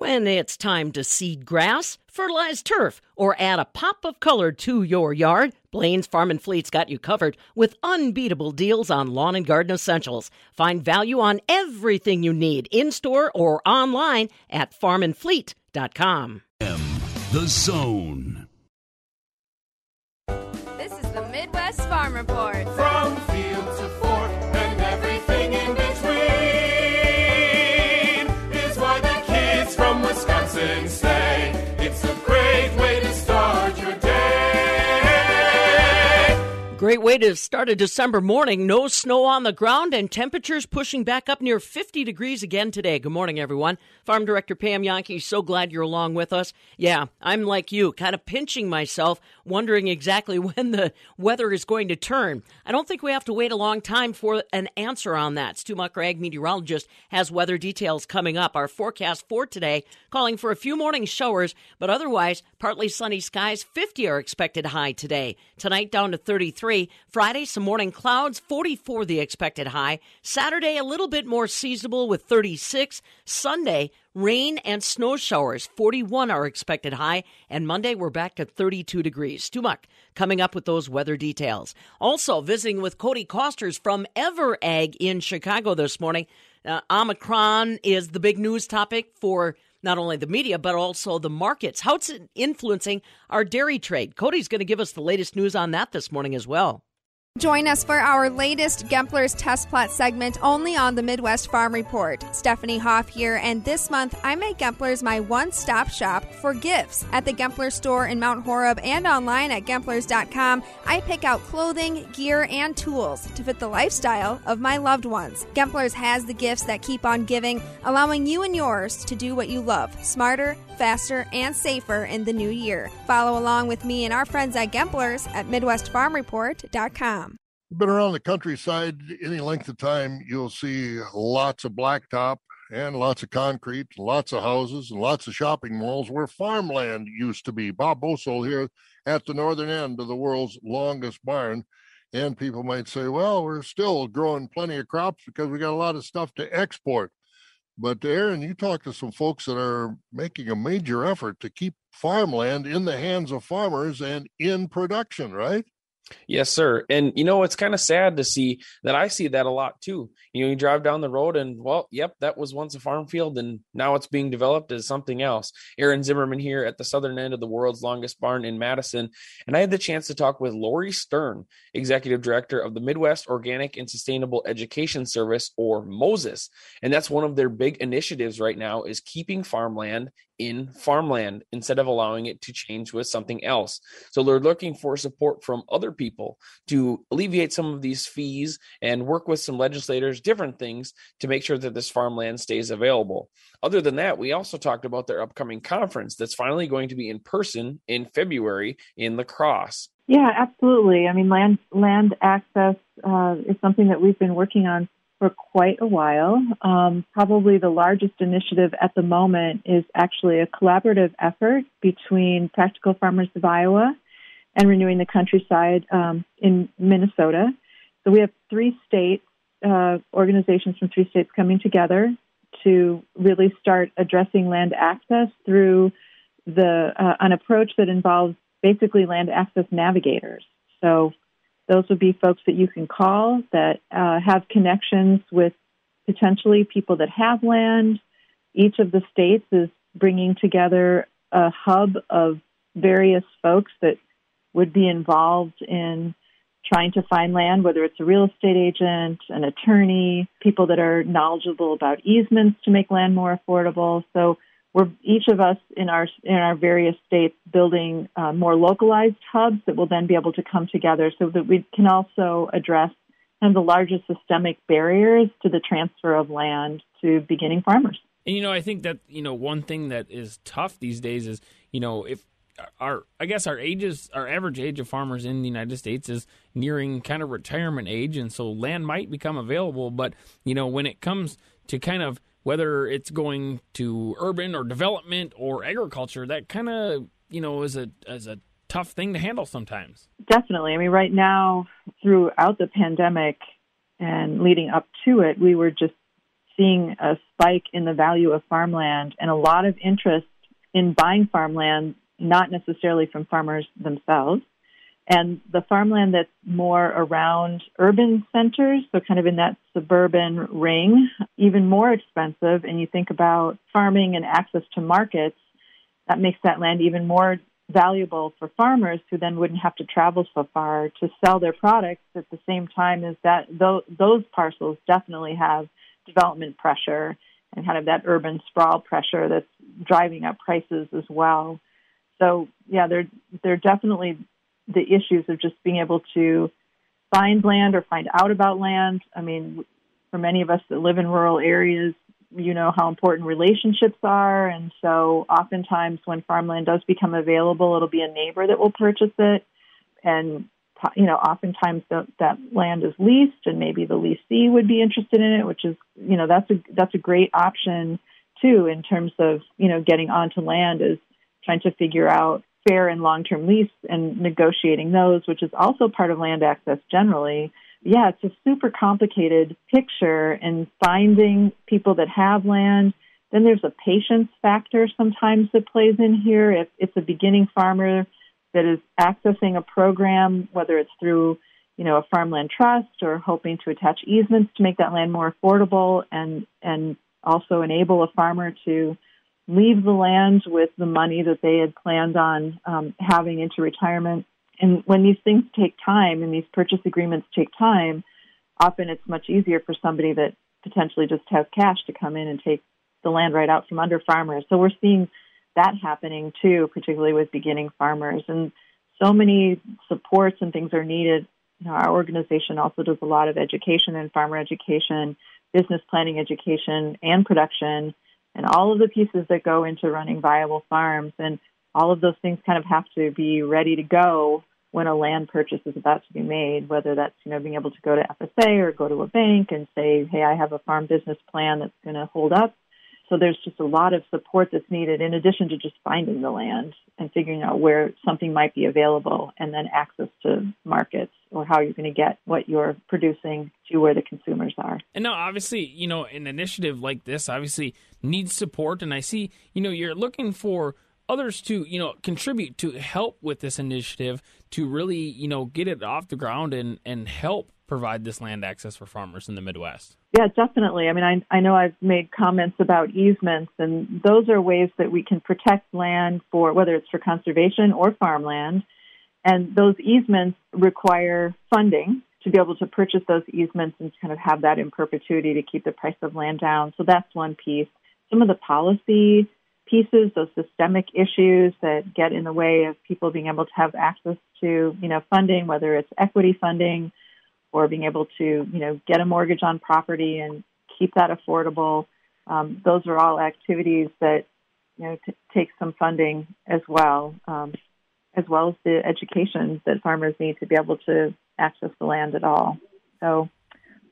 When it's time to seed grass, fertilize turf, or add a pop of color to your yard, Blaine's Farm and Fleet's got you covered with unbeatable deals on lawn and garden essentials. Find value on everything you need in-store or online at farmandfleet.com. The Zone. This is the Midwest Farm Report. From field to fork and everything in between is why the kids from Wisconsin say it's a great way to start your day. Great way to start a December morning. No snow on the ground and temperatures pushing back up near 50 degrees again today. Good morning, everyone. Farm Director Pam Yonke, so glad you're along with us. Yeah, I'm like you, kind of pinching myself, wondering exactly when the weather is going to turn. I don't think we have to wait a long time for an answer on that. Stu Muckrag, meteorologist, has weather details coming up. Our forecast for today, calling for a few morning showers, but otherwise partly sunny skies. 50 are expected high today. Tonight down to 33. Friday, some morning clouds, 44 the expected high. Saturday, a little bit more seasonable with 36. Sunday, rain and snow showers, 41 are expected high, and Monday we're back to 32 degrees. Stu Muck coming up with those weather details. Also visiting with Cody Costers from EverAg in Chicago this morning. Omicron is the big news topic for not only the media, but also the markets. How it's influencing our dairy trade. Cody's going to give us the latest news on that this morning as well. Join us for our latest Gempler's Test Plot segment only on the Midwest Farm Report. Stephanie Hoff here, and this month I make Gempler's my one-stop shop for gifts. At the Gempler's store in Mount Horeb and online at Gempler's.com, I pick out clothing, gear, and tools to fit the lifestyle of my loved ones. Gempler's has the gifts that keep on giving, allowing you and yours to do what you love, smarter, faster, and safer in the new year. Follow along with me and our friends at Gempler's at MidwestFarmReport.com. Been around the countryside any length of time, you'll see lots of blacktop and lots of concrete, lots of houses and lots of shopping malls where farmland used to be. Bob Boesel here at the northern end of the world's longest barn. And people might say, well, we're still growing plenty of crops because we got a lot of stuff to export. But Aaron, you talked to some folks that are making a major effort to keep farmland in the hands of farmers and in production, right? Yes, sir. And, you know, it's kind of sad to see that. I see that a lot, too. You know, you drive down the road and, well, yep, that was once a farm field and now it's being developed as something else. Aaron Zimmerman here at the southern end of the world's longest barn in Madison. And I had the chance to talk with Lori Stern, Executive Director of the Midwest Organic and Sustainable Education Service, or MOSES. And that's one of their big initiatives right now, is keeping farmland in farmland instead of allowing it to change with something else. So they're looking for support from other people to alleviate some of these fees and work with some legislators, different things to make sure that this farmland stays available. Other than that, we also talked about their upcoming conference that's finally going to be in person in February in La Crosse. Yeah, absolutely. I mean, land access is something that we've been working on for quite a while. Probably the largest initiative at the moment is actually a collaborative effort between Practical Farmers of Iowa and Renewing the Countryside in Minnesota. So we have three states, organizations from three states coming together to really start addressing land access through an approach that involves basically land access navigators. So those would be folks that you can call that have connections with potentially people that have land. Each of the states is bringing together a hub of various folks that would be involved in trying to find land, whether it's a real estate agent, an attorney, people that are knowledgeable about easements to make land more affordable. So we're each of us in our various states building more localized hubs that will then be able to come together so that we can also address kind of the largest systemic barriers to the transfer of land to beginning farmers. And, you know, I think that, you know, one thing that is tough these days is, you know, if our average age of farmers in the United States is nearing kind of retirement age. And so land might become available. But, you know, when it comes to kind of whether it's going to urban or development or agriculture, that kind of, you know, is a tough thing to handle sometimes. Definitely. I mean, right now, throughout the pandemic and leading up to it, we were just seeing a spike in the value of farmland and a lot of interest in buying farmland, not necessarily from farmers themselves. And the farmland that's more around urban centers, so kind of in that suburban ring, even more expensive. And you think about farming and access to markets, that makes that land even more valuable for farmers who then wouldn't have to travel so far to sell their products at the same time as that. Those parcels definitely have development pressure and kind of that urban sprawl pressure that's driving up prices as well. So, yeah, they're definitely the issues of just being able to find land or find out about land. I mean, for many of us that live in rural areas, you know how important relationships are. And so oftentimes when farmland does become available, it'll be a neighbor that will purchase it. And, you know, oftentimes that land is leased, and maybe the leasee would be interested in it, which is, you know, that's a great option too, in terms of, you know, getting onto land, is trying to figure out fair and long-term lease and negotiating those, which is also part of land access generally. Yeah, it's a super complicated picture, and finding people that have land. Then there's a patience factor sometimes that plays in here. If it's a beginning farmer that is accessing a program, whether it's through, you know, a farmland trust or hoping to attach easements to make that land more affordable and also enable a farmer to leave the land with the money that they had planned on having into retirement. And when these things take time and these purchase agreements take time, often it's much easier for somebody that potentially just has cash to come in and take the land right out from under farmers. So we're seeing that happening too, particularly with beginning farmers. And so many supports and things are needed. You know, our organization also does a lot of education and farmer education, business planning education, and production, and all of the pieces that go into running viable farms. And all of those things kind of have to be ready to go when a land purchase is about to be made, whether that's, you know, being able to go to FSA or go to a bank and say, hey, I have a farm business plan that's going to hold up. So there's just a lot of support that's needed in addition to just finding the land and figuring out where something might be available, and then access to markets or how you're going to get what you're producing to where the consumers are. And now, obviously, you know, an initiative like this obviously needs support. And I see, you know, you're looking for others to, you know, contribute to help with this initiative to really, you know, get it off the ground and help provide this land access for farmers in the Midwest. Yeah, definitely. I mean, I know I've made comments about easements, and those are ways that we can protect land for, whether it's for conservation or farmland. And those easements require funding to be able to purchase those easements and kind of have that in perpetuity to keep the price of land down. So that's one piece. Some of the policy pieces, those systemic issues that get in the way of people being able to have access to, you know, funding, whether it's equity funding or being able to, you know, get a mortgage on property and keep that affordable. Those are all activities that, you know, take some funding as well as the education that farmers need to be able to access the land at all. So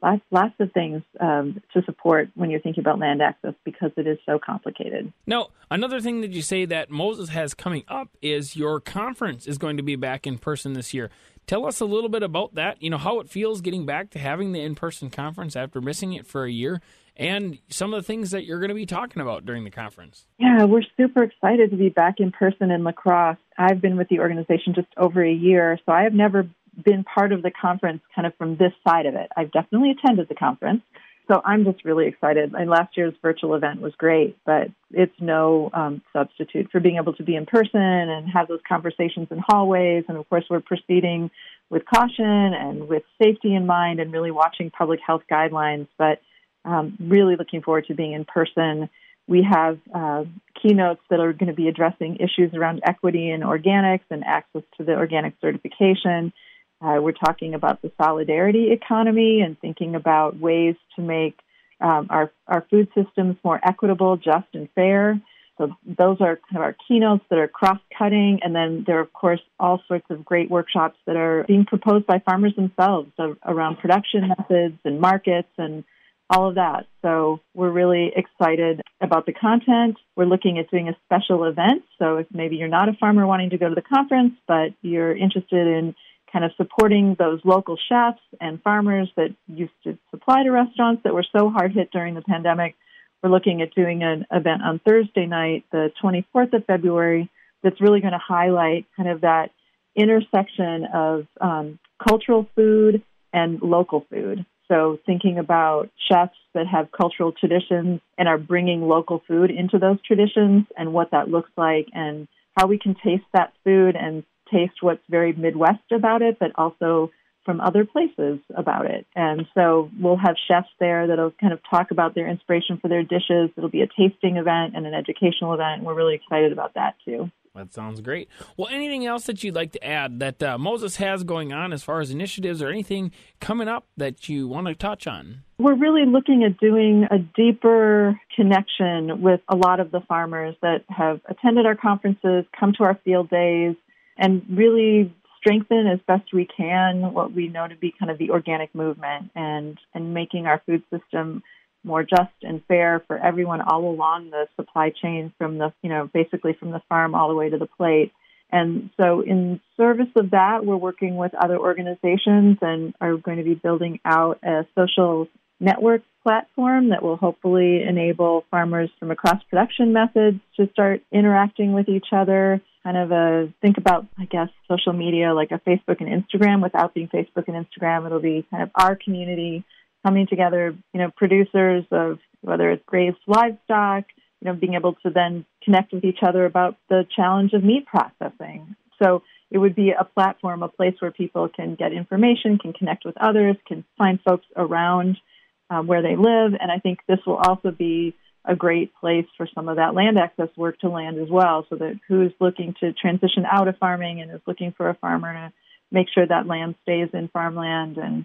lots of things to support when you're thinking about land access, because it is so complicated. Now, another thing that you say that MOSES has coming up is your conference is going to be back in person this year. Tell us a little bit about that, you know, how it feels getting back to having the in-person conference after missing it for a year, and some of the things that you're going to be talking about during the conference. Yeah, we're super excited to be back in person in La Crosse. I've been with the organization just over a year, so I have never been part of the conference kind of from this side of it. I've definitely attended the conference, so I'm just really excited. And last year's virtual event was great, but it's no substitute for being able to be in person and have those conversations in hallways. And of course, we're proceeding with caution and with safety in mind and really watching public health guidelines, but really looking forward to being in person. We have keynotes that are going to be addressing issues around equity and organics and access to the organic certification. We're talking about the solidarity economy and thinking about ways to make our food systems more equitable, just, and fair. So those are kind of our keynotes that are cross-cutting. And then there are, of course, all sorts of great workshops that are being proposed by farmers themselves around production methods and markets and all of that. So we're really excited about the content. We're looking at doing a special event. So if maybe you're not a farmer wanting to go to the conference, but you're interested in kind of supporting those local chefs and farmers that used to supply to restaurants that were so hard hit during the pandemic. We're looking at doing an event on Thursday night, the 24th of February, that's really going to highlight kind of that intersection of cultural food and local food. So thinking about chefs that have cultural traditions and are bringing local food into those traditions and what that looks like and how we can taste that food and taste what's very Midwest about it, but also from other places about it. And so we'll have chefs there that'll kind of talk about their inspiration for their dishes. It'll be a tasting event and an educational event, and we're really excited about that too. That sounds great. Well, anything else that you'd like to add that MOSES has going on as far as initiatives or anything coming up that you want to touch on? We're really looking at doing a deeper connection with a lot of the farmers that have attended our conferences, come to our field days, and really strengthen as best we can what we know to be kind of the organic movement and making our food system more just and fair for everyone all along the supply chain from the, you know, basically from the farm all the way to the plate. And so in service of that, we're working with other organizations and are going to be building out a social network platform that will hopefully enable farmers from across production methods to start interacting with each other. Kind of a think about, I guess, social media like a Facebook and Instagram. Without being Facebook and Instagram, it'll be kind of our community coming together, you know, producers of whether it's grazed livestock, you know, being able to then connect with each other about the challenge of meat processing. So it would be a platform, a place where people can get information, can connect with others, can find folks around where they live. And I think this will also be a great place for some of that land access work to land as well, so that who's looking to transition out of farming and is looking for a farmer to make sure that land stays in farmland. And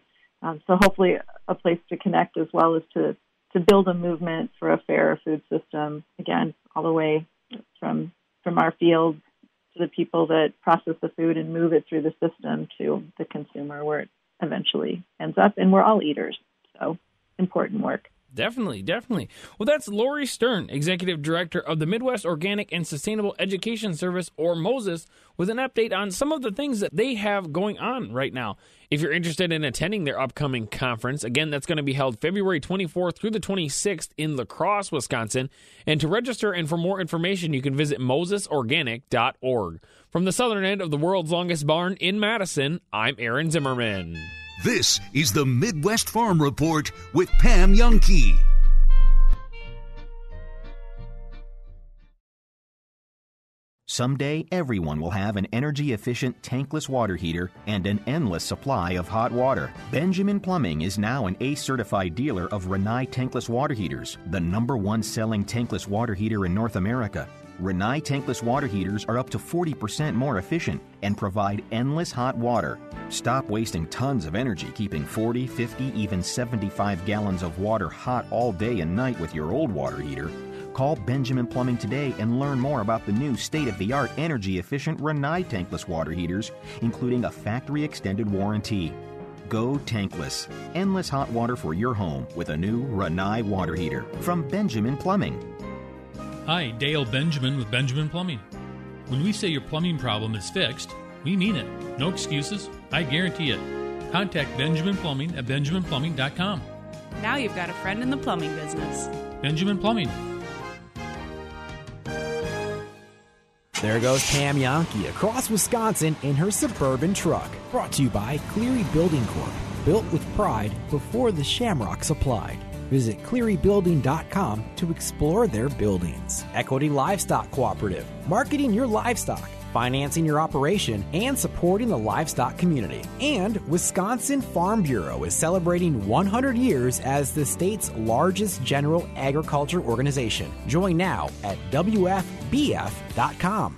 so hopefully a place to connect as well as to build a movement for a fairer food system, again, all the way from our fields to the people that process the food and move it through the system to the consumer where it eventually ends up. And we're all eaters, so important work. Definitely, definitely. Well, that's Lori Stern, Executive Director of the Midwest Organic and Sustainable Education Service, or MOSES, with an update on some of the things that they have going on right now. If you're interested in attending their upcoming conference, again, that's going to be held February 24th through the 26th in La Crosse, Wisconsin. And to register and for more information, you can visit mosesorganic.org. From the southern end of the world's longest barn in Madison, I'm Aaron Zimmerman. This is the Midwest Farm Report with Pam Yonke. Someday, everyone will have an energy-efficient tankless water heater and an endless supply of hot water. Benjamin Plumbing is now an ACE-certified dealer of Rinnai tankless water heaters, the #1 selling tankless water heater in North America. Rinnai tankless water heaters are up to 40% more efficient and provide endless hot water. Stop wasting tons of energy keeping 40, 50, even 75 gallons of water hot all day and night with your old water heater. Call Benjamin Plumbing today and learn more about the new state-of-the-art energy-efficient Rinnai tankless water heaters, including a factory-extended warranty. Go tankless. Endless hot water for your home with a new Rinnai water heater from Benjamin Plumbing. Hi, Dale Benjamin with Benjamin Plumbing. When we say your plumbing problem is fixed, we mean it. No excuses. I guarantee it. Contact Benjamin Plumbing at benjaminplumbing.com. Now you've got a friend in the plumbing business. Benjamin Plumbing. There goes Pam Yonke across Wisconsin in her suburban truck. Brought to you by Cleary Building Corp. Built with pride before the shamrocks applied. Visit clearybuilding.com to explore their buildings. Equity Livestock Cooperative, marketing your livestock, financing your operation, and supporting the livestock community. And Wisconsin Farm Bureau is celebrating 100 years as the state's largest general agriculture organization. Join now at wfbf.com.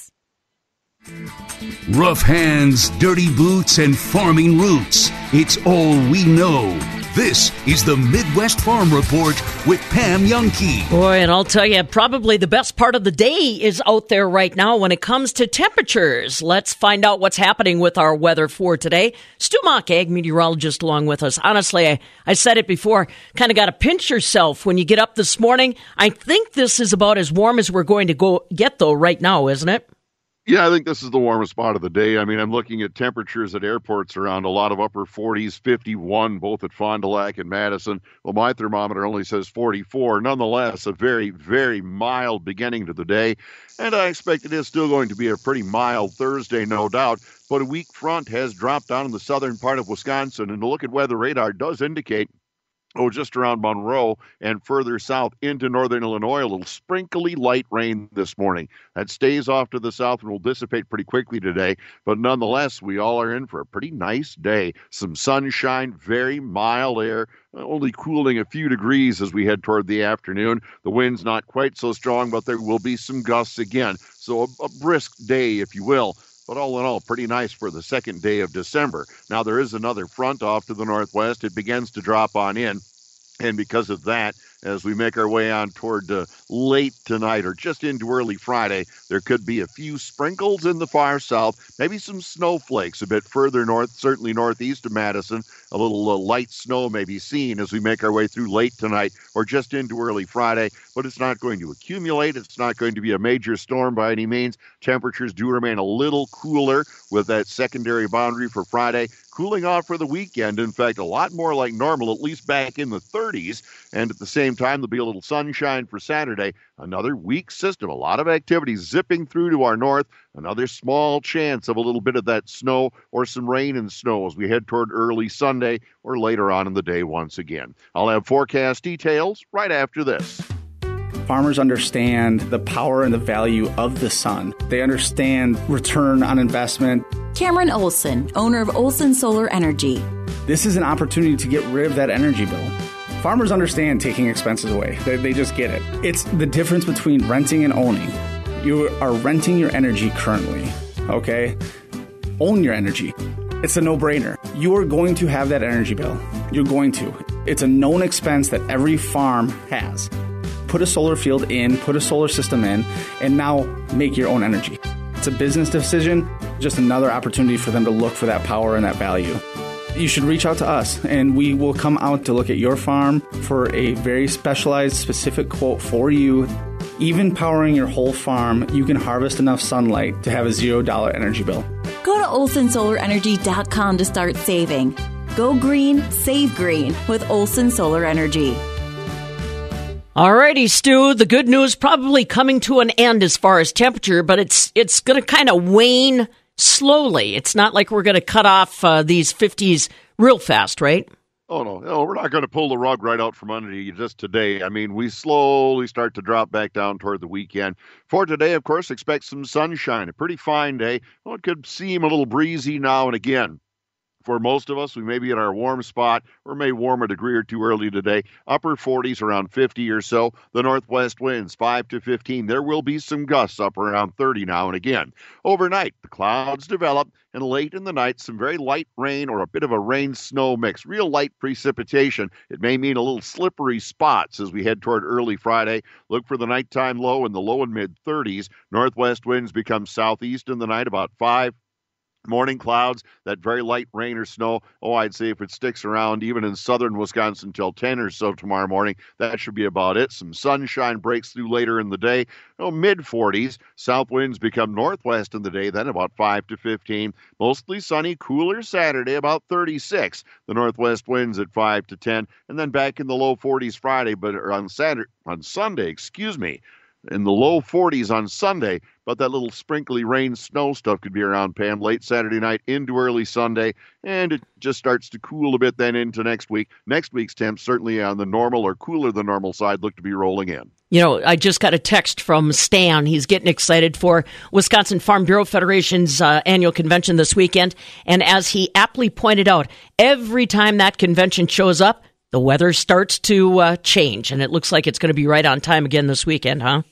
Rough hands, dirty boots, and farming roots. It's all we know. This is the Midwest Farm Report with Pam Yonke. Boy, and I'll tell you, probably the best part of the day is out there right now when it comes to temperatures. Let's find out what's happening with our weather for today. Stu Muckrag, meteorologist, along with us. Honestly, I said it before, kind of got to pinch yourself when you get up this morning. I think this is about as warm as we're going to get, though, right now, isn't it? Yeah, I think this is the warmest spot of the day. I mean, I'm looking at temperatures at airports around a lot of upper 40s, 51, both at Fond du Lac and Madison. Well, my thermometer only says 44. Nonetheless, a very, very mild beginning to the day. And I expect it is still going to be a pretty mild Thursday, no doubt. But a weak front has dropped down in the southern part of Wisconsin. And a look at weather radar does indicate just around Monroe and further south into northern Illinois, a little sprinkly light rain this morning. That stays off to the south and will dissipate pretty quickly today. But nonetheless, we all are in for a pretty nice day. Some sunshine, very mild air, only cooling a few degrees as we head toward the afternoon. The wind's not quite so strong, but there will be some gusts again. So a brisk day, if you will. But all in all, pretty nice for the second day of December. Now, there is another front off to the northwest. It begins to drop on in. And because of that, as we make our way on toward late tonight or just into early Friday, there could be a few sprinkles in the far south, maybe some snowflakes a bit further north, certainly northeast of Madison. A little light snow may be seen as we make our way through late tonight or just into early Friday. But it's not going to accumulate. It's not going to be a major storm by any means. Temperatures do remain a little cooler with that secondary boundary for Friday, cooling off for the weekend. In fact, a lot more like normal, at least back in the 30s. And at the same time, there'll be a little sunshine for Saturday. Another weak system, a lot of activity zipping through to our north. Another small chance of a little bit of that snow or some rain and snow as we head toward early Sunday or later on in the day once again. I'll have forecast details right after this. Farmers understand the power and the value of the sun. They understand return on investment. Cameron Olson, owner of Olson Solar Energy. This is an opportunity to get rid of that energy bill. Farmers understand taking expenses away. They just get it. It's the difference between renting and owning. You are renting your energy currently, okay? Own your energy. It's a no-brainer. You are going to have that energy bill. You're going to. It's a known expense that every farm has. Put a solar field in, put a solar system in, and now make your own energy. It's a business decision, just another opportunity for them to look for that power and that value. You should reach out to us, and we will come out to look at your farm for a very specialized, specific quote for you. Even powering your whole farm, you can harvest enough sunlight to have a $0 energy bill. Go to olsonsolarenergy.com to start saving. Go green, save green with Olson Solar Energy. Alrighty, Stu, the good news probably coming to an end as far as temperature, but it's going to kind of wane slowly. It's not like we're going to cut off these 50s real fast, right? Oh, no, we're not going to pull the rug right out from under you just today. I mean, we slowly start to drop back down toward the weekend. For today, of course, expect some sunshine, a pretty fine day. Well, it could seem a little breezy now and again. For most of us, we may be at our warm spot or may warm a degree or two early today. Upper 40s, around 50 or so. The northwest winds, 5 to 15. There will be some gusts up around 30 now and again. Overnight, the clouds develop, and late in the night, some very light rain or a bit of a rain-snow mix. Real light precipitation. It may mean a little slippery spots as we head toward early Friday. Look for the nighttime low in the low and mid-30s. Northwest winds become southeast in the night, about 5. Morning clouds, that very light rain or snow. Oh, I'd say if it sticks around even in southern Wisconsin until 10 or so tomorrow morning, that should be about it. Some sunshine breaks through later in the day. Oh, mid-40s. South winds become northwest in the day, then about 5 to 15. Mostly sunny, cooler Saturday, about 36. The northwest winds at 5 to 10. And then back in the low 40s Friday, but on Sunday, in the low 40s on Sunday, but that little sprinkly rain snow stuff could be around, Pam, late Saturday night into early Sunday, and it just starts to cool a bit then into next week. Next week's temps certainly on the normal or cooler than normal side look to be rolling in. You know, I just got a text from Stan. He's getting excited for Wisconsin Farm Bureau Federation's annual convention this weekend, and as he aptly pointed out, every time that convention shows up, the weather starts to change, and it looks like it's going to be right on time again this weekend, huh?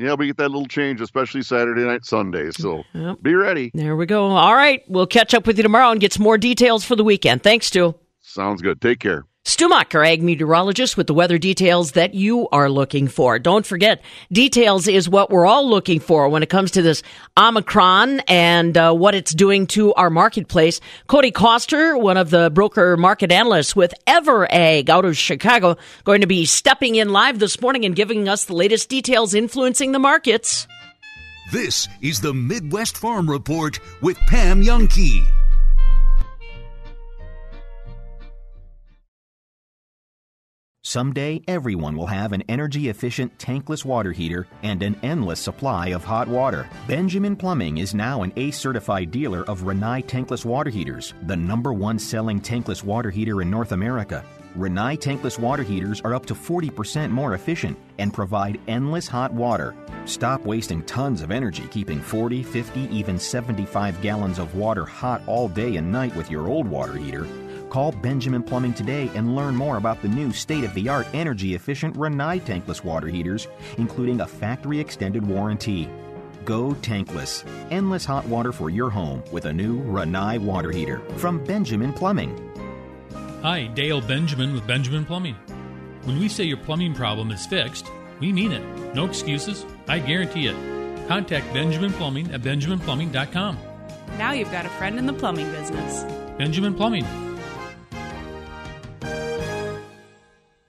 Yeah, we get that little change, especially Saturday night, Sunday. So yep. Be ready. There we go. All right. We'll catch up with you tomorrow and get some more details for the weekend. Thanks, Stu. Sounds good. Take care. Stu Muckrag, ag meteorologist, with the weather details that you are looking for. Don't forget, details is what we're all looking for when it comes to this Omicron and what it's doing to our marketplace. Cody Coster, one of the broker market analysts with EverAg out of Chicago, going to be stepping in live this morning and giving us the latest details influencing the markets. This is the Midwest Farm Report with Pam Yonke. Someday, everyone will have an energy-efficient tankless water heater and an endless supply of hot water. Benjamin Plumbing is now an ACE-certified dealer of Rinnai tankless water heaters, the #1 selling tankless water heater in North America. Rinnai tankless water heaters are up to 40% more efficient and provide endless hot water. Stop wasting tons of energy keeping 40, 50, even 75 gallons of water hot all day and night with your old water heater. Call Benjamin Plumbing today and learn more about the new state-of-the-art energy-efficient Rinnai tankless water heaters, including a factory-extended warranty. Go tankless. Endless hot water for your home with a new Rinnai water heater from Benjamin Plumbing. Hi, Dale Benjamin with Benjamin Plumbing. When we say your plumbing problem is fixed, we mean it. No excuses. I guarantee it. Contact Benjamin Plumbing at benjaminplumbing.com. Now you've got a friend in the plumbing business. Benjamin Plumbing.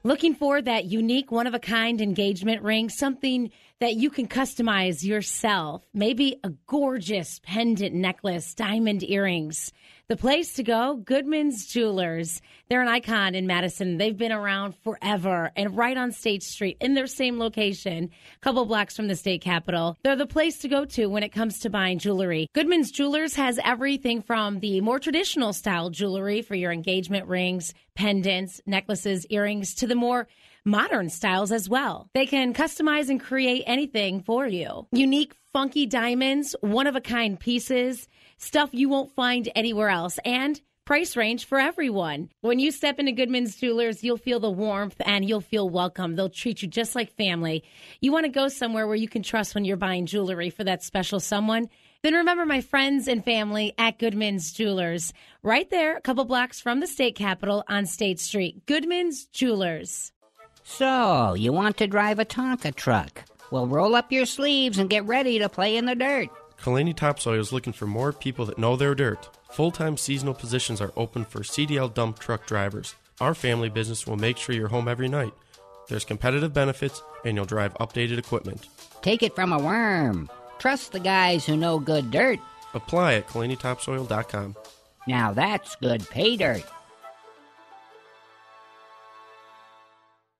Looking for that unique, one-of-a-kind engagement ring, something that you can customize yourself, maybe a gorgeous pendant necklace, diamond earrings. The place to go, Goodman's Jewelers. They're an icon in Madison. They've been around forever and right on State Street in their same location, a couple blocks from the state capitol. They're the place to go to when it comes to buying jewelry. Goodman's Jewelers has everything from the more traditional style jewelry for your engagement rings, pendants, necklaces, earrings, to the more modern styles as well. They can customize and create anything for you. Unique, funky diamonds, one-of-a-kind pieces, stuff you won't find anywhere else, and price range for everyone. When you step into Goodman's Jewelers, you'll feel the warmth and you'll feel welcome. They'll treat you just like family. You want to go somewhere where you can trust when you're buying jewelry for that special someone? Then remember my friends and family at Goodman's Jewelers. Right there, a couple blocks from the state capitol on State Street. Goodman's Jewelers. So, you want to drive a Tonka truck? Well, roll up your sleeves and get ready to play in the dirt. Kalani Topsoil is looking for more people that know their dirt. Full-time seasonal positions are open for CDL dump truck drivers. Our family business will make sure you're home every night. There's competitive benefits, and you'll drive updated equipment. Take it from a worm. Trust the guys who know good dirt. Apply at KalaniTopsoil.com. Now that's good pay dirt.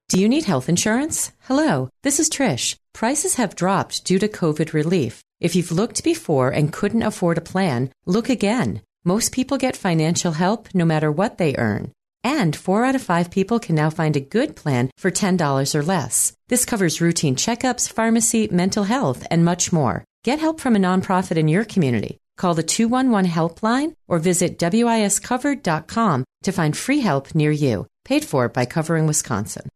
Do you need health insurance? Hello, this is Trish. Prices have dropped due to COVID relief. If you've looked before and couldn't afford a plan, look again. Most people get financial help no matter what they earn. And 4 out of 5 people can now find a good plan for $10 or less. This covers routine checkups, pharmacy, mental health, and much more. Get help from a nonprofit in your community. Call the 211 helpline or visit wiscovered.com to find free help near you. Paid for by Covering Wisconsin.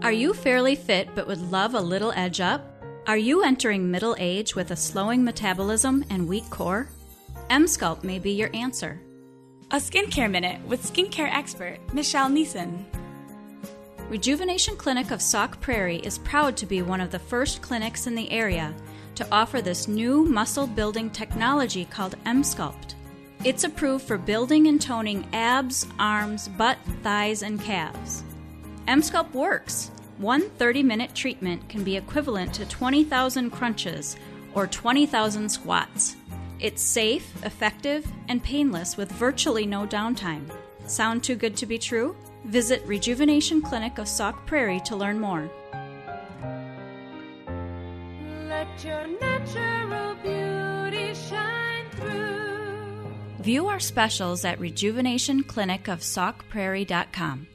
Are you fairly fit but would love a little edge up? Are you entering middle age with a slowing metabolism and weak core? M-Sculpt may be your answer. A Skincare Minute with skincare expert Michelle Neeson. Rejuvenation Clinic of Sauk Prairie is proud to be one of the first clinics in the area to offer this new muscle-building technology called M-Sculpt. It's approved for building and toning abs, arms, butt, thighs, and calves. M-Sculpt works. One 30-minute treatment can be equivalent to 20,000 crunches or 20,000 squats. It's safe, effective, and painless with virtually no downtime. Sound too good to be true? Visit Rejuvenation Clinic of Sauk Prairie to learn more. Let your natural beauty shine through. View our specials at rejuvenationclinicofsaukprairie.com.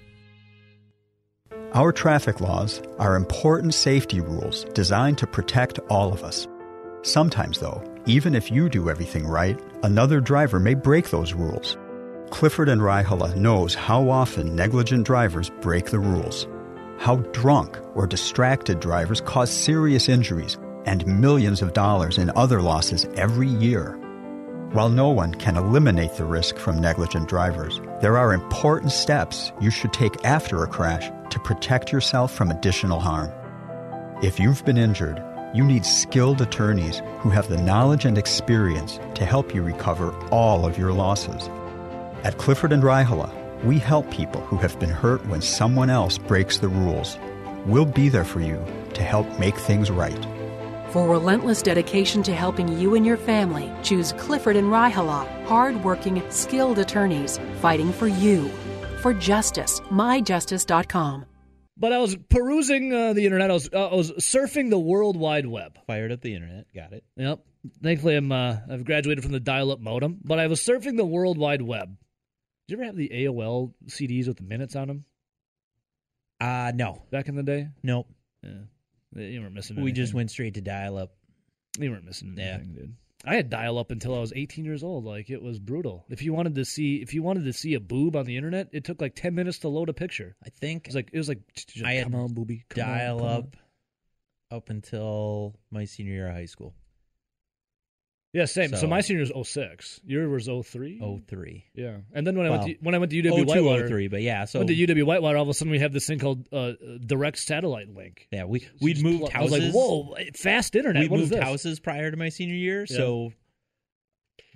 Our traffic laws are important safety rules designed to protect all of us. Sometimes, though, even if you do everything right, another driver may break those rules. Clifford & Raihala knows how often negligent drivers break the rules. how drunk or distracted drivers cause serious injuries and millions of dollars in other losses every year. While no one can eliminate the risk from negligent drivers, there are important steps you should take after a crash to protect yourself from additional harm. If you've been injured, you need skilled attorneys who have the knowledge and experience to help you recover all of your losses. At Clifford & Raihala, we help people who have been hurt when someone else breaks the rules. We'll be there for you to help make things right. For relentless dedication to helping you and your family, choose Clifford & Raihala, hard-working, skilled attorneys fighting for you. For justice, myjustice.com. But I was perusing the internet. I was surfing the World Wide Web. Fired up the internet. Got it. Yep. Thankfully, I've graduated from the dial-up modem. But I was surfing the World Wide Web. Did you ever have the AOL CDs with the minutes on them? No. Back in the day? Nope. Yeah. You weren't missing anything. We just went straight to dial-up. You weren't missing anything, dude. I had dial-up until I was 18 years old. Like, it was brutal. If you wanted to see a boob on the internet, it took like 10 minutes to load a picture. I think it was like I had dial-up up until my senior year of high school. Yeah, same. So my senior was 06. Yours was 03? 03. Yeah. And then when I went to UW Whitewater. 03, but yeah. So went to UW Whitewater, all of a sudden we have this thing called direct satellite link. Yeah, we'd moved houses. I was like, whoa, fast internet. We moved houses prior to my senior year, yeah. So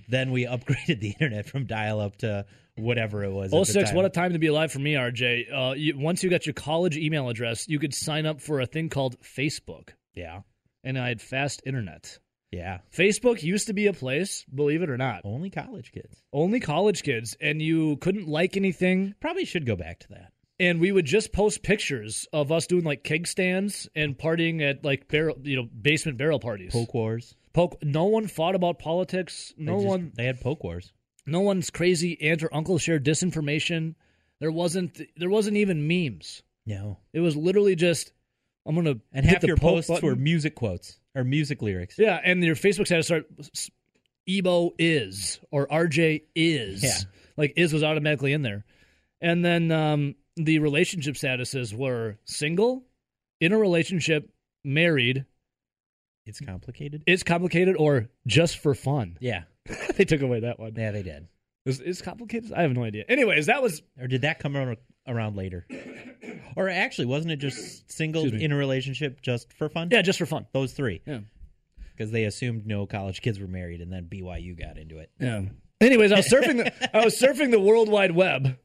then we upgraded the internet from dial-up to whatever it was. 06, what a time to be alive for me, RJ. Once you got your college email address, you could sign up for a thing called Facebook. Yeah. And I had fast internet. Yeah. Facebook used to be a place, believe it or not. Only college kids. And you couldn't like anything. Probably should go back to that. And we would just post pictures of us doing like keg stands and partying at like basement barrel parties. Poke wars. No one fought about politics. They had poke wars. No one's crazy aunt or uncle shared disinformation. There wasn't even memes. No. It was literally just and half your posts were music quotes. Or music lyrics. Yeah, and your Facebook status start Ebo is or RJ is. Yeah. Like is was automatically in there. And then the relationship statuses were single, in a relationship, married. It's complicated. Or just for fun. Yeah. They took away that one. Yeah, they did. It's complicated? I have no idea. Anyways, that was... Or did that come around later? Or actually, wasn't it just single, in a relationship, just for fun? Yeah, just for fun. Those three. Yeah. Because they assumed no college kids were married, and then BYU got into it. Yeah. Anyways, I was surfing the World Wide Web.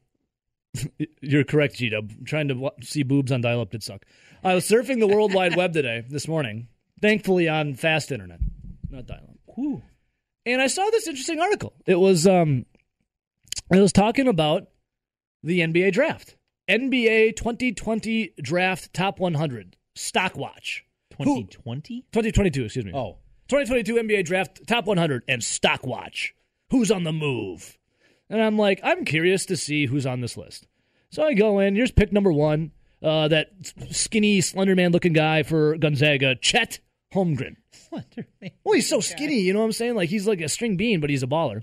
You're correct, G-Dub. Trying to see boobs on dial-up did suck. I was surfing the World Wide Web today, this morning, thankfully on fast internet, not dial-up. Whew. And I saw this interesting article. It was talking about the NBA draft. NBA 2020 draft top 100. Stock watch. 2020? 2022, excuse me. Oh. 2022 NBA draft top 100 and stock watch. Who's on the move? And I'm like, I'm curious to see who's on this list. So I go in. Here's pick number one. That skinny, slender man looking guy for Gonzaga. Chet Holmgren. Slender man. Well, he's so skinny, you know what I'm saying? Like, he's like a string bean, but he's a baller.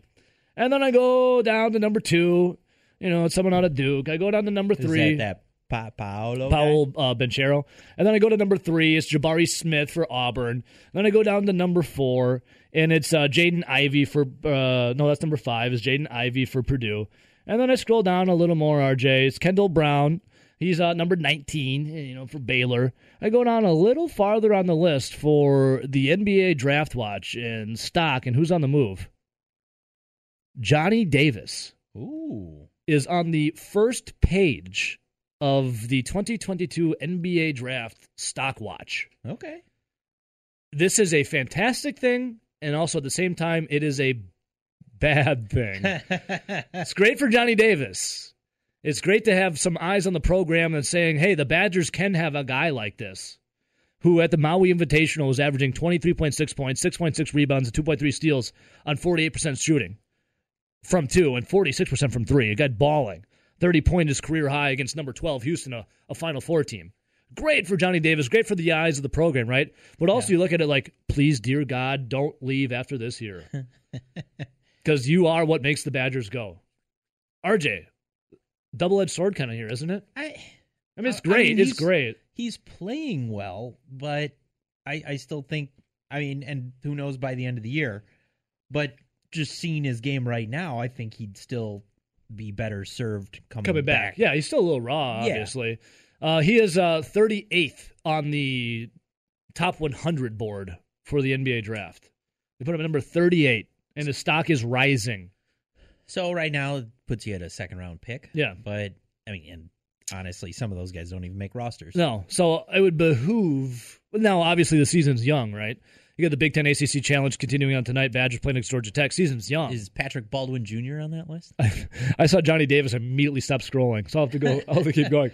And then I go down to number two. You know, it's someone out of Duke. I go down to number three. Is that Paolo Benchero. And then I go to number three. It's Jabari Smith for Auburn. And then I go down to number four, and it's Jaden Ivey for that's number five. It's Jaden Ivey for Purdue. And then I scroll down a little more, RJ. It's Kendall Brown. He's number 19, for Baylor. I go down a little farther on the list for the NBA Draft Watch and stock and who's on the move. Johnny Davis. Ooh. Is on the first page of the 2022 NBA Draft Stock Watch. Okay. This is a fantastic thing, and also at the same time, it is a bad thing. It's great for Johnny Davis. It's great to have some eyes on the program and saying, hey, the Badgers can have a guy like this, who at the Maui Invitational was averaging 23.6 points, 6.6 rebounds, and 2.3 steals on 48% shooting. From two and 46% from three. A guy balling. 30-point is career high against number 12 Houston, a Final Four team. Great for Johnny Davis. Great for the eyes of the program, right? But also You look at it like, please, dear God, don't leave after this year. Because you are what makes the Badgers go. RJ, double-edged sword kind of here, isn't it? I I mean, it's great. I mean, it's great. He's playing well, but I still think, I mean, and who knows by the end of the year, but just seeing his game right now, I think he'd still be better served coming back. Yeah, he's still a little raw, obviously. He is 38th on the top 100 board for the NBA draft. They put him at number 38, and his stock is rising. So right now, it puts you at a second-round pick. Yeah. But, I mean, and honestly, some of those guys don't even make rosters. No. So it would behoove... Now, obviously, the season's young, right? You got the Big Ten ACC Challenge continuing on tonight. Badgers playing against Georgia Tech. Season's young. Is Patrick Baldwin Jr. on that list? I saw Johnny Davis immediately stop scrolling, so I'll have to keep going.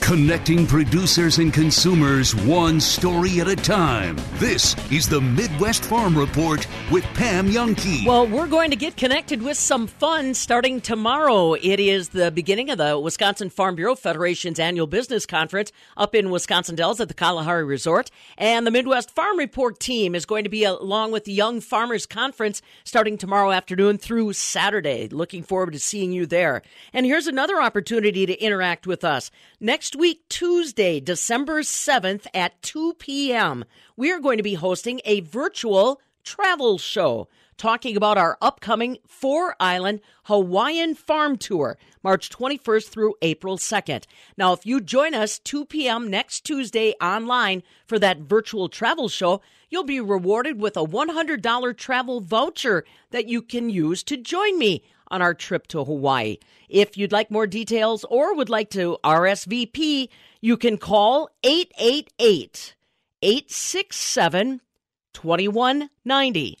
Connecting producers and consumers one story at a time. This is the Midwest Farm Report with Pam Yonke. Well, we're going to get connected with some fun starting tomorrow. It is the beginning of the Wisconsin Farm Bureau Federation's annual business conference up in Wisconsin Dells at the Kalahari Resort. And the Midwest Farm Report team is going to be along with the Young Farmers Conference starting tomorrow afternoon through Saturday. Looking forward to seeing you there. And here's another opportunity to interact with us. Next week, Tuesday, December 7th at 2 p.m., we are going to be hosting a virtual travel show talking about our upcoming four-island Hawaiian farm tour, March 21st through April 2nd. Now, if you join us 2 p.m. next Tuesday online for that virtual travel show, you'll be rewarded with a $100 travel voucher that you can use to join me on our trip to Hawaii. If you'd like more details or would like to RSVP, you can call 888-867-2190.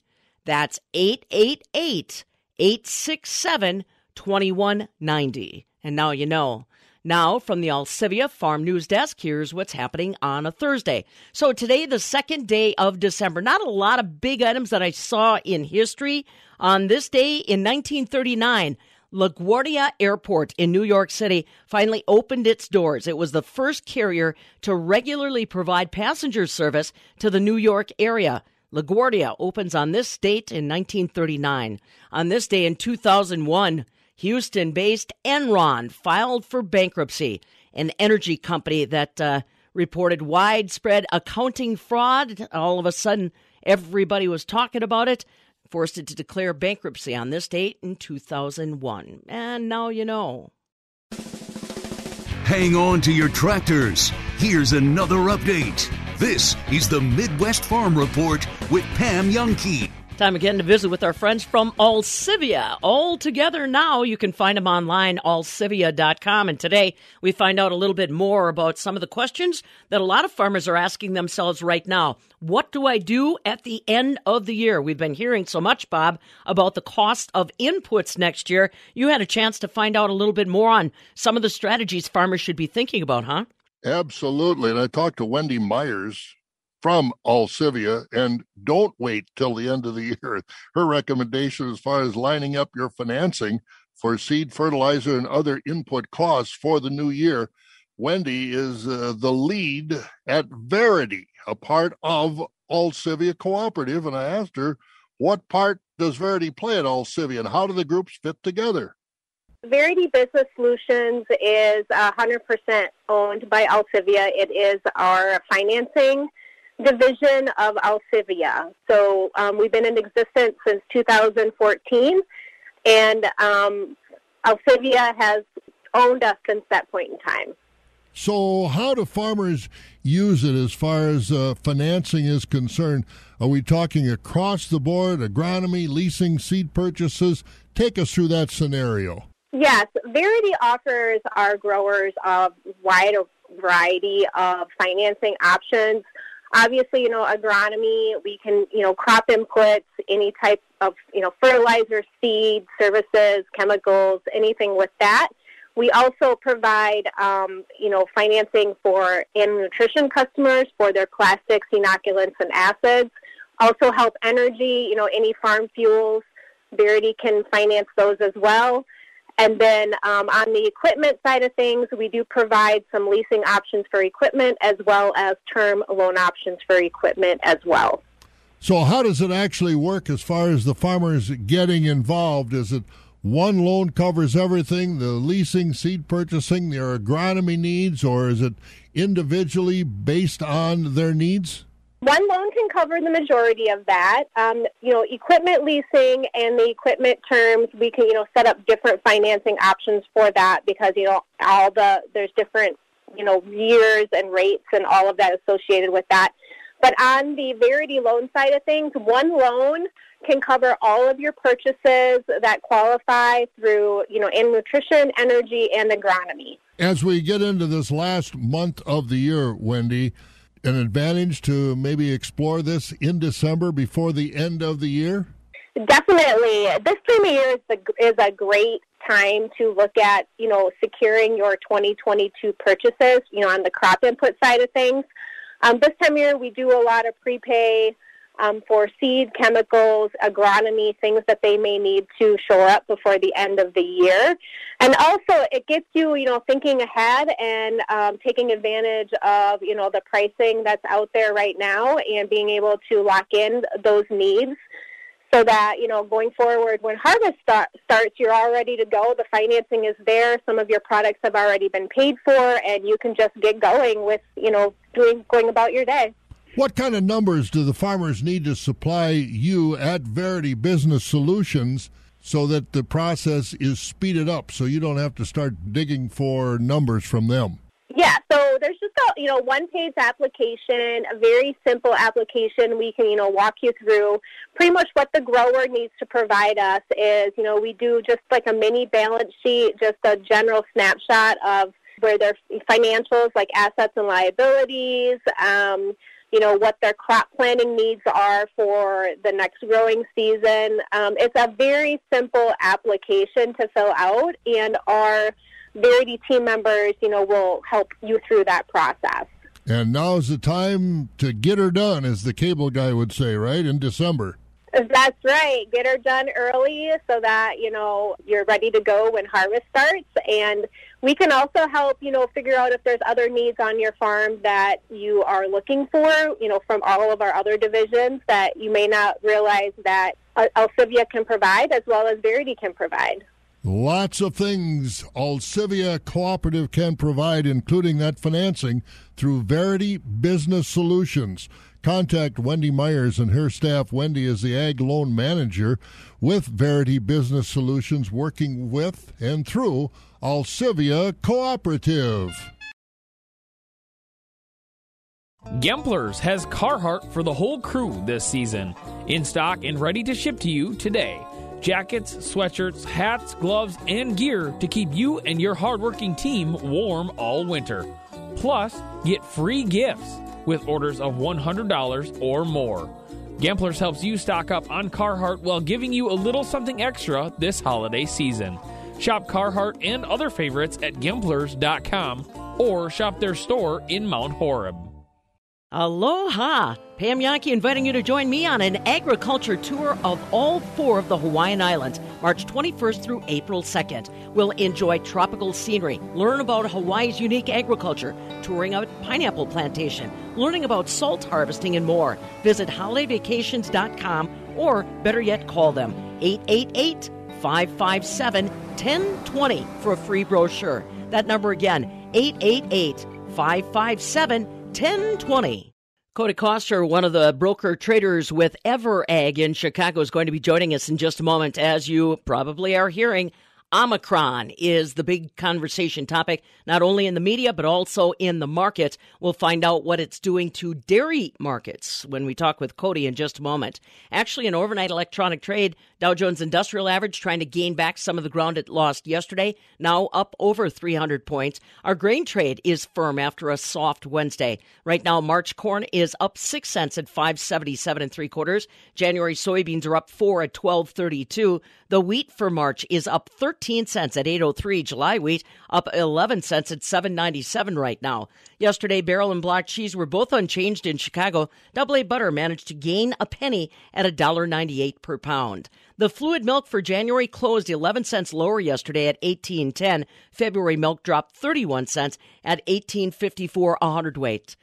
That's 888-867-2190. And now you know. Now, from the Alcivia Farm News Desk, here's what's happening on a Thursday. So today, the second day of December. Not a lot of big items that I saw in history. On this day in 1939, LaGuardia Airport in New York City finally opened its doors. It was the first carrier to regularly provide passenger service to the New York area. LaGuardia opens on this date in 1939. On this day in 2001, Houston-based Enron filed for bankruptcy, an energy company that reported widespread accounting fraud. All of a sudden, everybody was talking about it, forced it to declare bankruptcy on this date in 2001. And now you know. Hang on to your tractors. Here's another update. This is the Midwest Farm Report with Pam Yonke. Time again to visit with our friends from Alcivia. All together now, you can find them online, alcivia.com. And today, we find out a little bit more about some of the questions that a lot of farmers are asking themselves right now. What do I do at the end of the year? We've been hearing so much, Bob, about the cost of inputs next year. You had a chance to find out a little bit more on some of the strategies farmers should be thinking about, huh? Absolutely. And I talked to Wendy Myers from Alcivia, and don't wait till the end of the year. Her recommendation as far as lining up your financing for seed, fertilizer, and other input costs for the new year. Wendy is the lead at Verity, a part of Alcivia Cooperative, and I asked her, what part does Verity play at Alcivia, and how do the groups fit together? Verity Business Solutions is 100% owned by Alcivia. It is our financing division of Alcivia. So we've been in existence since 2014, and Alcivia has owned us since that point in time. So how do farmers use it as far as financing is concerned? Are we talking across the board, agronomy, leasing, seed purchases? Take us through that scenario. Yes, Verity offers our growers a wide variety of financing options. Obviously, you know, agronomy, we can, you know, crop inputs, any type of, you know, fertilizer, seed, services, chemicals, anything with that. We also provide, you know, financing for animal nutrition customers for their plastics, inoculants, and acids. Also help energy, you know, any farm fuels. Verity can finance those as well. And then on the equipment side of things, we do provide some leasing options for equipment as well as term loan options for equipment as well. So how does it actually work as far as the farmers getting involved? Is it one loan covers everything, the leasing, seed purchasing, their agronomy needs, or is it individually based on their needs? One loan can cover the majority of that. Equipment leasing and the equipment terms, we can, set up different financing options for that because, there's different, years and rates and all of that associated with that. But on the Verity loan side of things, one loan can cover all of your purchases that qualify through, in nutrition, energy, and agronomy. As we get into this last month of the year, Wendy, an advantage to maybe explore this in December before the end of the year? Definitely. This time of year is a great time to look at, securing your 2022 purchases, on the crop input side of things. This time of year, we do a lot of prepay for seed, chemicals, agronomy, things that they may need to shore up before the end of the year. And also, it gets you, thinking ahead and taking advantage of, the pricing that's out there right now and being able to lock in those needs so that, going forward, when harvest starts, you're all ready to go. The financing is there. Some of your products have already been paid for, and you can just get going with, going about your day. What kind of numbers do the farmers need to supply you at Verity Business Solutions so that the process is speeded up so you don't have to start digging for numbers from them? Yeah, so there's just a, one-page application, a very simple application. We can, walk you through pretty much what the grower needs to provide us is, we do just like a mini balance sheet, just a general snapshot of where their financials, like assets and liabilities, what their crop planning needs are for the next growing season. It's a very simple application to fill out, and our Verity team members, will help you through that process. And now's the time to get her done, as the cable guy would say, right, in December. That's right. Get her done early so that, you're ready to go when harvest starts. And we can also help, figure out if there's other needs on your farm that you are looking for, from all of our other divisions that you may not realize that Alcivia can provide as well as Verity can provide. Lots of things Alcivia Cooperative can provide, including that financing through Verity Business Solutions. Contact Wendy Myers and her staff. Wendy is the Ag Loan Manager with Verity Business Solutions, working with and through Alcivia Cooperative. Gempler's has Carhartt for the whole crew this season. In stock and ready to ship to you today. Jackets, sweatshirts, hats, gloves, and gear to keep you and your hardworking team warm all winter. Plus, get free gifts with orders of $100 or more. Gempler's helps you stock up on Carhartt while giving you a little something extra this holiday season. Shop Carhartt and other favorites at Gempler's.com or shop their store in Mount Horeb. Aloha! Pam Yonke inviting you to join me on an agriculture tour of all four of the Hawaiian Islands, March 21st through April 2nd. We'll enjoy tropical scenery, learn about Hawaii's unique agriculture, touring a pineapple plantation, learning about salt harvesting and more. Visit holidayvacations.com or, better yet, call them 888-557-1020 for a free brochure. That number again, 888-557-1020. Cody Costers, one of the broker traders with EverAg in Chicago, is going to be joining us in just a moment. As you probably are hearing, Omicron is the big conversation topic, not only in the media, but also in the markets. We'll find out what it's doing to dairy markets when we talk with Cody in just a moment. Actually, an overnight electronic trade, Dow Jones Industrial Average trying to gain back some of the ground it lost yesterday, now up over 300 points. Our grain trade is firm after a soft Wednesday. Right now, March corn is up 6 cents at 5.77 3/4. January soybeans are up 4 at 12.32. The wheat for March is up 13 cents at 8.03. July wheat up 11 cents at 7.97 right now. Yesterday, barrel and block cheese were both unchanged in Chicago. Double A butter managed to gain a penny at $1.98 per pound. The fluid milk for January closed 11 cents lower yesterday at 18.10. February milk dropped 31 cents at 18.54 a hundredweight.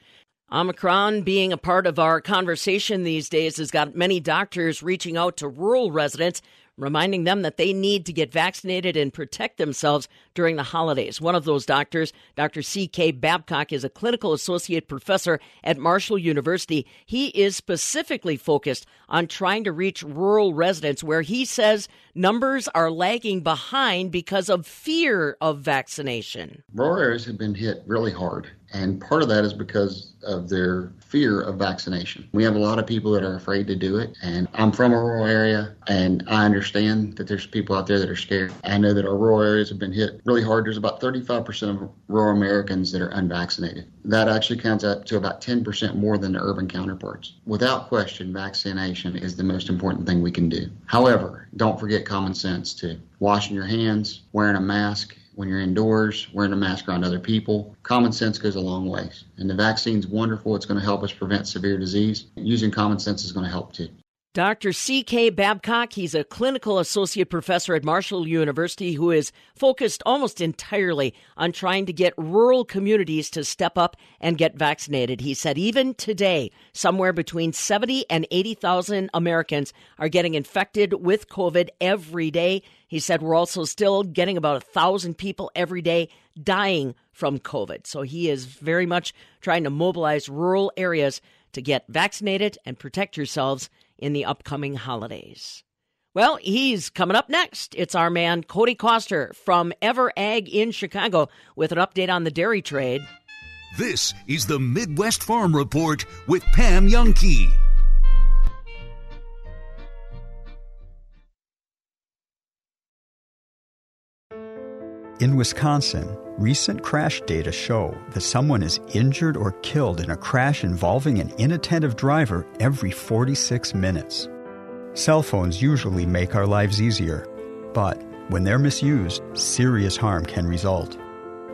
Omicron being a part of our conversation these days has got many doctors reaching out to rural residents, reminding them that they need to get vaccinated and protect themselves during the holidays. One of those doctors, Dr. C.K. Babcock, is a clinical associate professor at Marshall University. He is specifically focused on trying to reach rural residents, where he says numbers are lagging behind because of fear of vaccination. Rural areas have been hit really hard, and part of that is because of their fear of vaccination. We have a lot of people that are afraid to do it, and I'm from a rural area, and I understand that there's people out there that are scared. I know that our rural areas have been hit really hard. There's about 35% of rural Americans that are unvaccinated. That actually comes up to about 10% more than the urban counterparts. Without question, vaccination is the most important thing we can do. However, don't forget common sense too. Washing your hands, wearing a mask when you're indoors, wearing a mask around other people. Common sense goes a long ways. And the vaccine's wonderful. It's going to help us prevent severe disease. Using common sense is going to help too. Dr. C.K. Babcock, he's a clinical associate professor at Marshall University who is focused almost entirely on trying to get rural communities to step up and get vaccinated. He said even today, somewhere between 70 and 80,000 Americans are getting infected with COVID every day. He said we're also still getting about 1,000 people every day dying from COVID. So he is very much trying to mobilize rural areas to get vaccinated and protect yourselves in the upcoming holidays. Well, he's coming up next. It's our man Cody Coster from EverAg in Chicago with an update on the dairy trade. This is the Midwest Farm Report with Pam Yonke. In Wisconsin, recent crash data show that someone is injured or killed in a crash involving an inattentive driver every 46 minutes. Cell phones usually make our lives easier, but when they're misused, serious harm can result.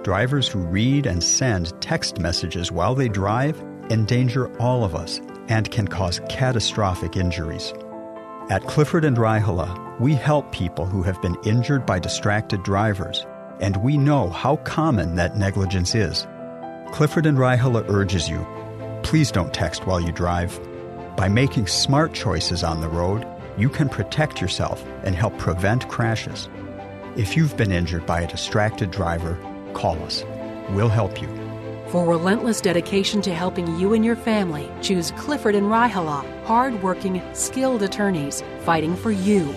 Drivers who read and send text messages while they drive endanger all of us and can cause catastrophic injuries. At Clifford and Raihala, we help people who have been injured by distracted drivers, and we know how common that negligence is. Clifford and Raihala urges you, please don't text while you drive. By making smart choices on the road, you can protect yourself and help prevent crashes. If you've been injured by a distracted driver, call us. We'll help you. For relentless dedication to helping you and your family, choose Clifford and Raihala, hardworking, skilled attorneys fighting for you.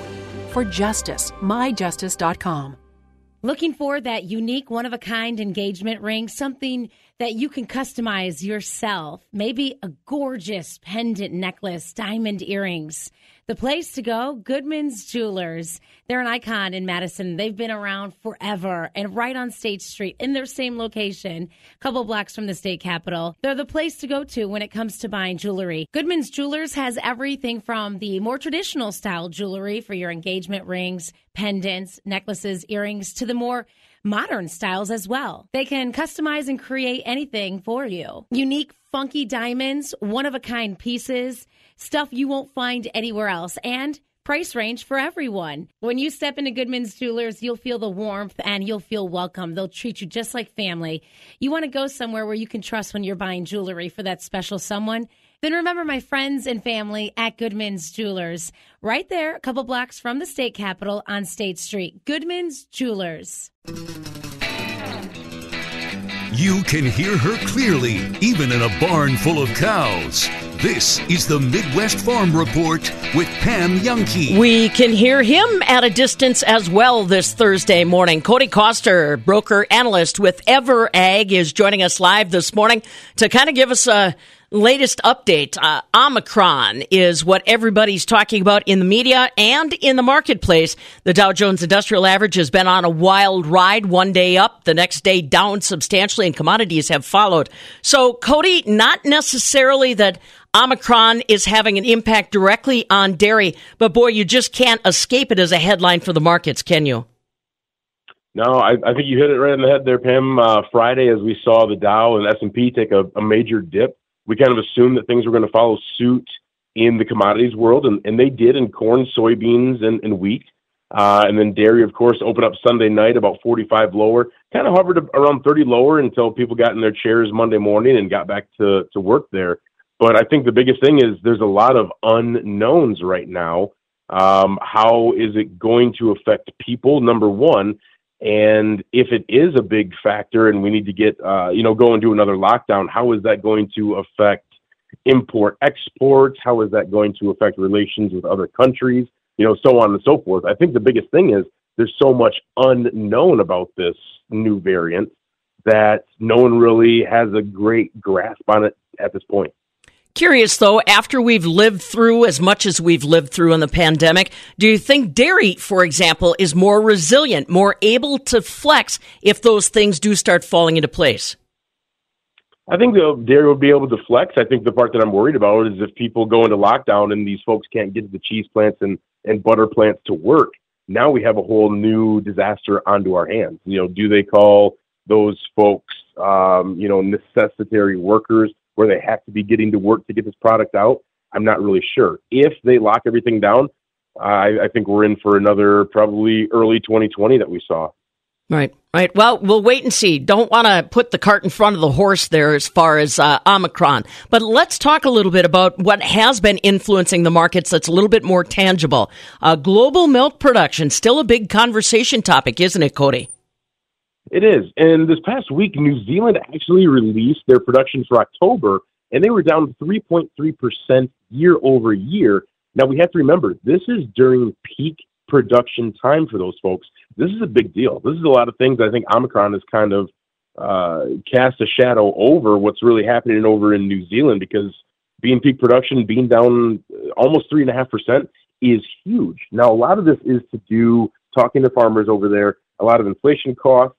For justice, myjustice.com. Looking for that unique, one-of-a-kind engagement ring, something that you can customize yourself, maybe a gorgeous pendant necklace, diamond earrings. The place to go, Goodman's Jewelers. They're an icon in Madison. They've been around forever and right on State Street in their same location, a couple blocks from the state capitol. They're the place to go to when it comes to buying jewelry. Goodman's Jewelers has everything from the more traditional style jewelry for your engagement rings, pendants, necklaces, earrings, to the more modern styles as well. They can customize and create anything for you. Unique, funky diamonds, one-of-a-kind pieces, stuff you won't find anywhere else, and price range for everyone. When you step into Goodman's Jewelers, you'll feel the warmth and you'll feel welcome. They'll treat you just like family. You want to go somewhere where you can trust when you're buying jewelry for that special someone? Then remember my friends and family at Goodman's Jewelers, right there, a couple blocks from the state capitol on State Street. Goodman's Jewelers. You can hear her clearly, even in a barn full of cows. This is the Midwest Farm Report with Pam Yonke. We can hear him at a distance as well this Thursday morning. Cody Coster, broker analyst with EverAg, is joining us live this morning to kind of give us a latest update. Omicron is what everybody's talking about in the media and in the marketplace. The Dow Jones Industrial Average has been on a wild ride, one day up, the next day down substantially, and commodities have followed. So, Cody, not necessarily that Omicron is having an impact directly on dairy, but boy, you just can't escape it as a headline for the markets, can you? No, I think you hit it right on the head there, Pam. Friday, as we saw the Dow and S&P take a major dip, we kind of assumed that things were going to follow suit in the commodities world, and they did in corn, soybeans, and wheat. And then dairy, of course, opened up Sunday night about 45 lower, kind of hovered around 30 lower until people got in their chairs Monday morning and got back to work there. But I think the biggest thing is there's a lot of unknowns right now. How is it going to affect people, number one? And if it is a big factor and we need to get, go into another lockdown, how is that going to affect import exports? How is that going to affect relations with other countries? So on and so forth. I think the biggest thing is there's so much unknown about this new variant that no one really has a great grasp on it at this point. Curious, though, after we've lived through as much as we've lived through in the pandemic, do you think dairy, for example, is more resilient, more able to flex if those things do start falling into place? I think the dairy will be able to flex. I think the part that I'm worried about is if people go into lockdown and these folks can't get the cheese plants and butter plants to work. Now we have a whole new disaster onto our hands. Do they call those folks, necessitary workers, where they have to be getting to work to get this product out? I'm not really sure. If they lock everything down, I think we're in for another probably early 2020 that we saw. Right. Well, we'll wait and see. Don't want to put the cart in front of the horse there as far as Omicron. But let's talk a little bit about what has been influencing the markets that's a little bit more tangible. Global milk production, still a big conversation topic, isn't it, Cody? It is. And this past week, New Zealand actually released their production for October, and they were down 3.3% year over year. Now, we have to remember, this is during peak production time for those folks. This is a big deal. This is a lot of things I think Omicron has kind of cast a shadow over what's really happening over in New Zealand, because being peak production, being down almost 3.5% is huge. Now, a lot of this is to do talking to farmers over there, a lot of inflation costs,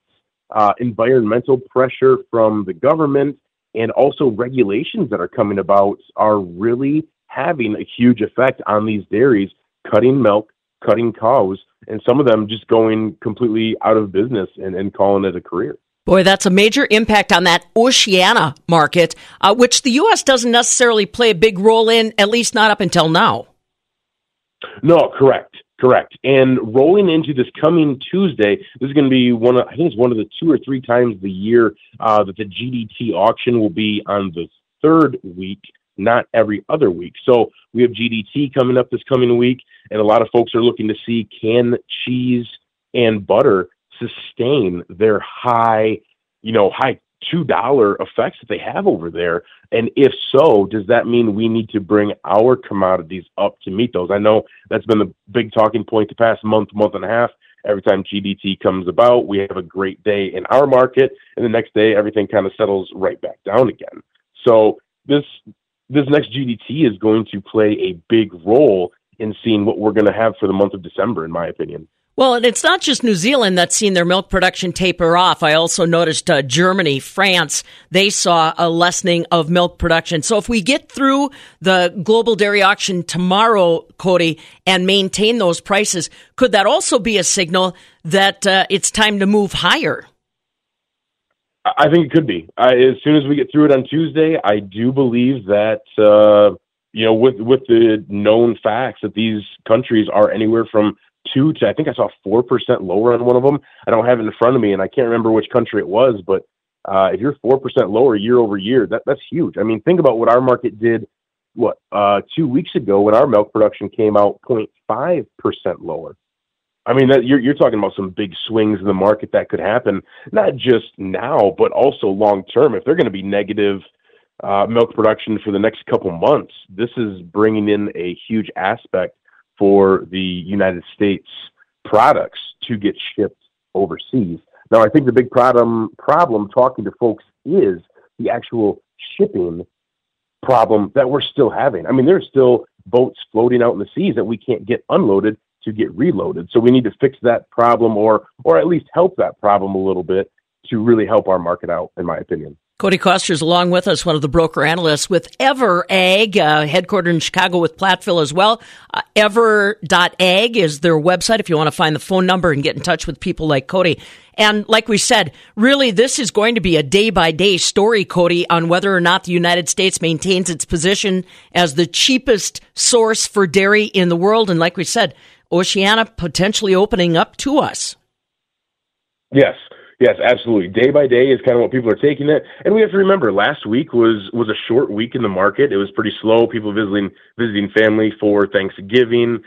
environmental pressure from the government, and also regulations that are coming about are really having a huge effect on these dairies, cutting milk, cutting cows, and some of them just going completely out of business and calling it a career. Boy, that's a major impact on that Oceania market, which the U.S. doesn't necessarily play a big role in, at least not up until now. No, correct. And rolling into this coming Tuesday, this is going to be one of the two or three times the year that the GDT auction will be on the third week, not every other week. So we have GDT coming up this coming week, and a lot of folks are looking to see, can cheese and butter sustain their high $2 effects that they have over there? And if so, does that mean we need to bring our commodities up to meet those? I know that's been the big talking point the past month and a half. Every time GDT comes about, we have a great day in our market, and the next day everything kind of settles right back down again. So this next GDT is going to play a big role in seeing what we're going to have for the month of December, in my opinion. Well, and it's not just New Zealand that's seen their milk production taper off. I also noticed Germany, France, they saw a lessening of milk production. So if we get through the global dairy auction tomorrow, Cody, and maintain those prices, could that also be a signal that it's time to move higher? I think it could be. As soon as we get through it on Tuesday, I do believe that, with the known facts that these countries are anywhere from 2 to, I think I saw 4% lower on one of them. I don't have it in front of me, and I can't remember which country it was, but if you're 4% lower year over year, that's huge. I mean, think about what our market did, 2 weeks ago when our milk production came out 0.5% lower. I mean, you're talking about some big swings in the market that could happen, not just now, but also long term. If they're going to be negative milk production for the next couple months, this is bringing in a huge aspect for the United States products to get shipped overseas. Now, I think the big problem talking to folks is the actual shipping problem that we're still having. I mean, there's still boats floating out in the seas that we can't get unloaded to get reloaded. So we need to fix that problem or at least help that problem a little bit to really help our market out, in my opinion. Cody Costers along with us, one of the broker analysts with EverAg, headquartered in Chicago with Platteville as well. Ever.ag is their website if you want to find the phone number and get in touch with people like Cody. And like we said, really this is going to be a day-by-day story, Cody, on whether or not the United States maintains its position as the cheapest source for dairy in the world. And like we said, Oceania potentially opening up to us. Yes, absolutely. Day by day is kind of what people are taking it. And we have to remember, last week was a short week in the market. It was pretty slow, people visiting family for Thanksgiving.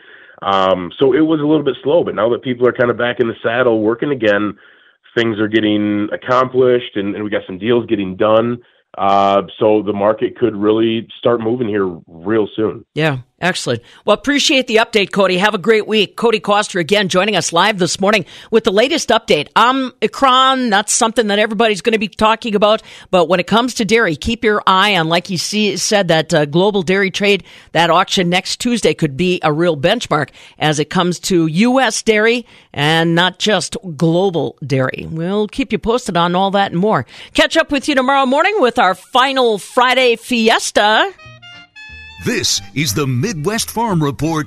So it was a little bit slow, but now that people are kind of back in the saddle working again, things are getting accomplished, and we got some deals getting done. So the market could really start moving here real soon. Yeah, excellent. Well, appreciate the update, Cody. Have a great week. Cody Coster again joining us live this morning with the latest update. Omicron, that's something that everybody's going to be talking about. But when it comes to dairy, keep your eye on, like you said, that global dairy trade, that auction next Tuesday could be a real benchmark as it comes to U.S. dairy and not just global dairy. We'll keep you posted on all that and more. Catch up with you tomorrow morning with our final Friday fiesta. This is the Midwest Farm Report